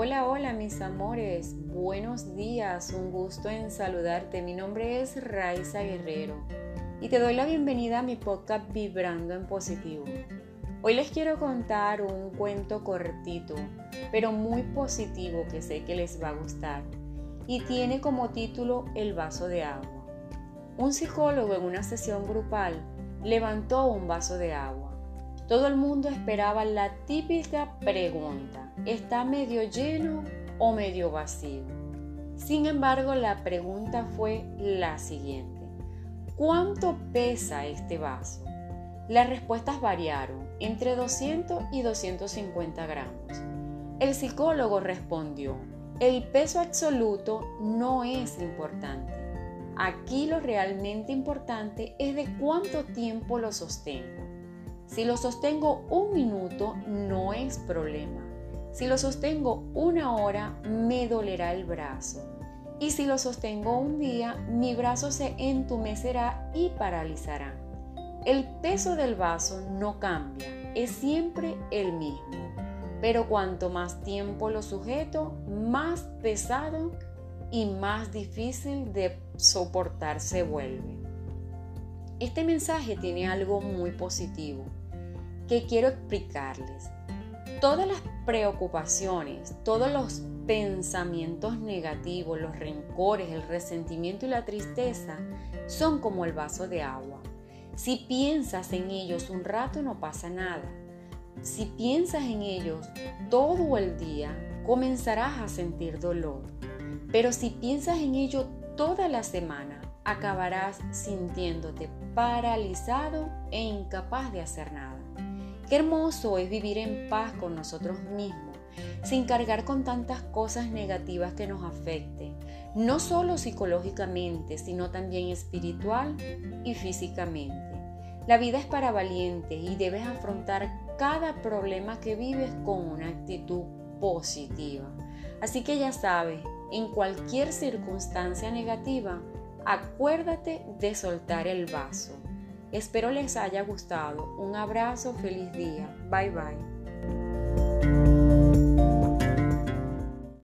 Hola, hola mis amores, buenos días, un gusto en saludarte. Mi nombre es Raiza Guerrero y te doy la bienvenida a mi podcast Vibrando en Positivo. Hoy les quiero contar un cuento cortito, pero muy positivo que sé que les va a gustar y tiene como título El vaso de agua. Un psicólogo en una sesión grupal levantó un vaso de agua. Todo el mundo esperaba la típica pregunta. ¿Está medio lleno o medio vacío? Sin embargo, la pregunta fue la siguiente: ¿cuánto pesa este vaso? Las respuestas variaron entre 200 y 250 gramos. El psicólogo respondió: el peso absoluto no es importante. Aquí lo realmente importante es de cuánto tiempo lo sostengo. Si lo sostengo un minuto, no es problema. Si lo sostengo una hora, me dolerá el brazo. Y si lo sostengo un día, mi brazo se entumecerá y paralizará. El peso del vaso no cambia, es siempre el mismo. Pero cuanto más tiempo lo sujeto, más pesado y más difícil de soportar se vuelve. Este mensaje tiene algo muy positivo que quiero explicarles. Todas las preocupaciones, todos los pensamientos negativos, los rencores, el resentimiento y la tristeza son como el vaso de agua. Si piensas en ellos un rato no pasa nada. Si piensas en ellos todo el día, comenzarás a sentir dolor. Pero si piensas en ello toda la semana, acabarás sintiéndote paralizado e incapaz de hacer nada. Qué hermoso es vivir en paz con nosotros mismos, sin cargar con tantas cosas negativas que nos afecten, no solo psicológicamente, sino también espiritual y físicamente. La vida es para valientes y debes afrontar cada problema que vives con una actitud positiva. Así que ya sabes, en cualquier circunstancia negativa, acuérdate de soltar el vaso. Espero les haya gustado. Un abrazo, feliz día. Bye bye.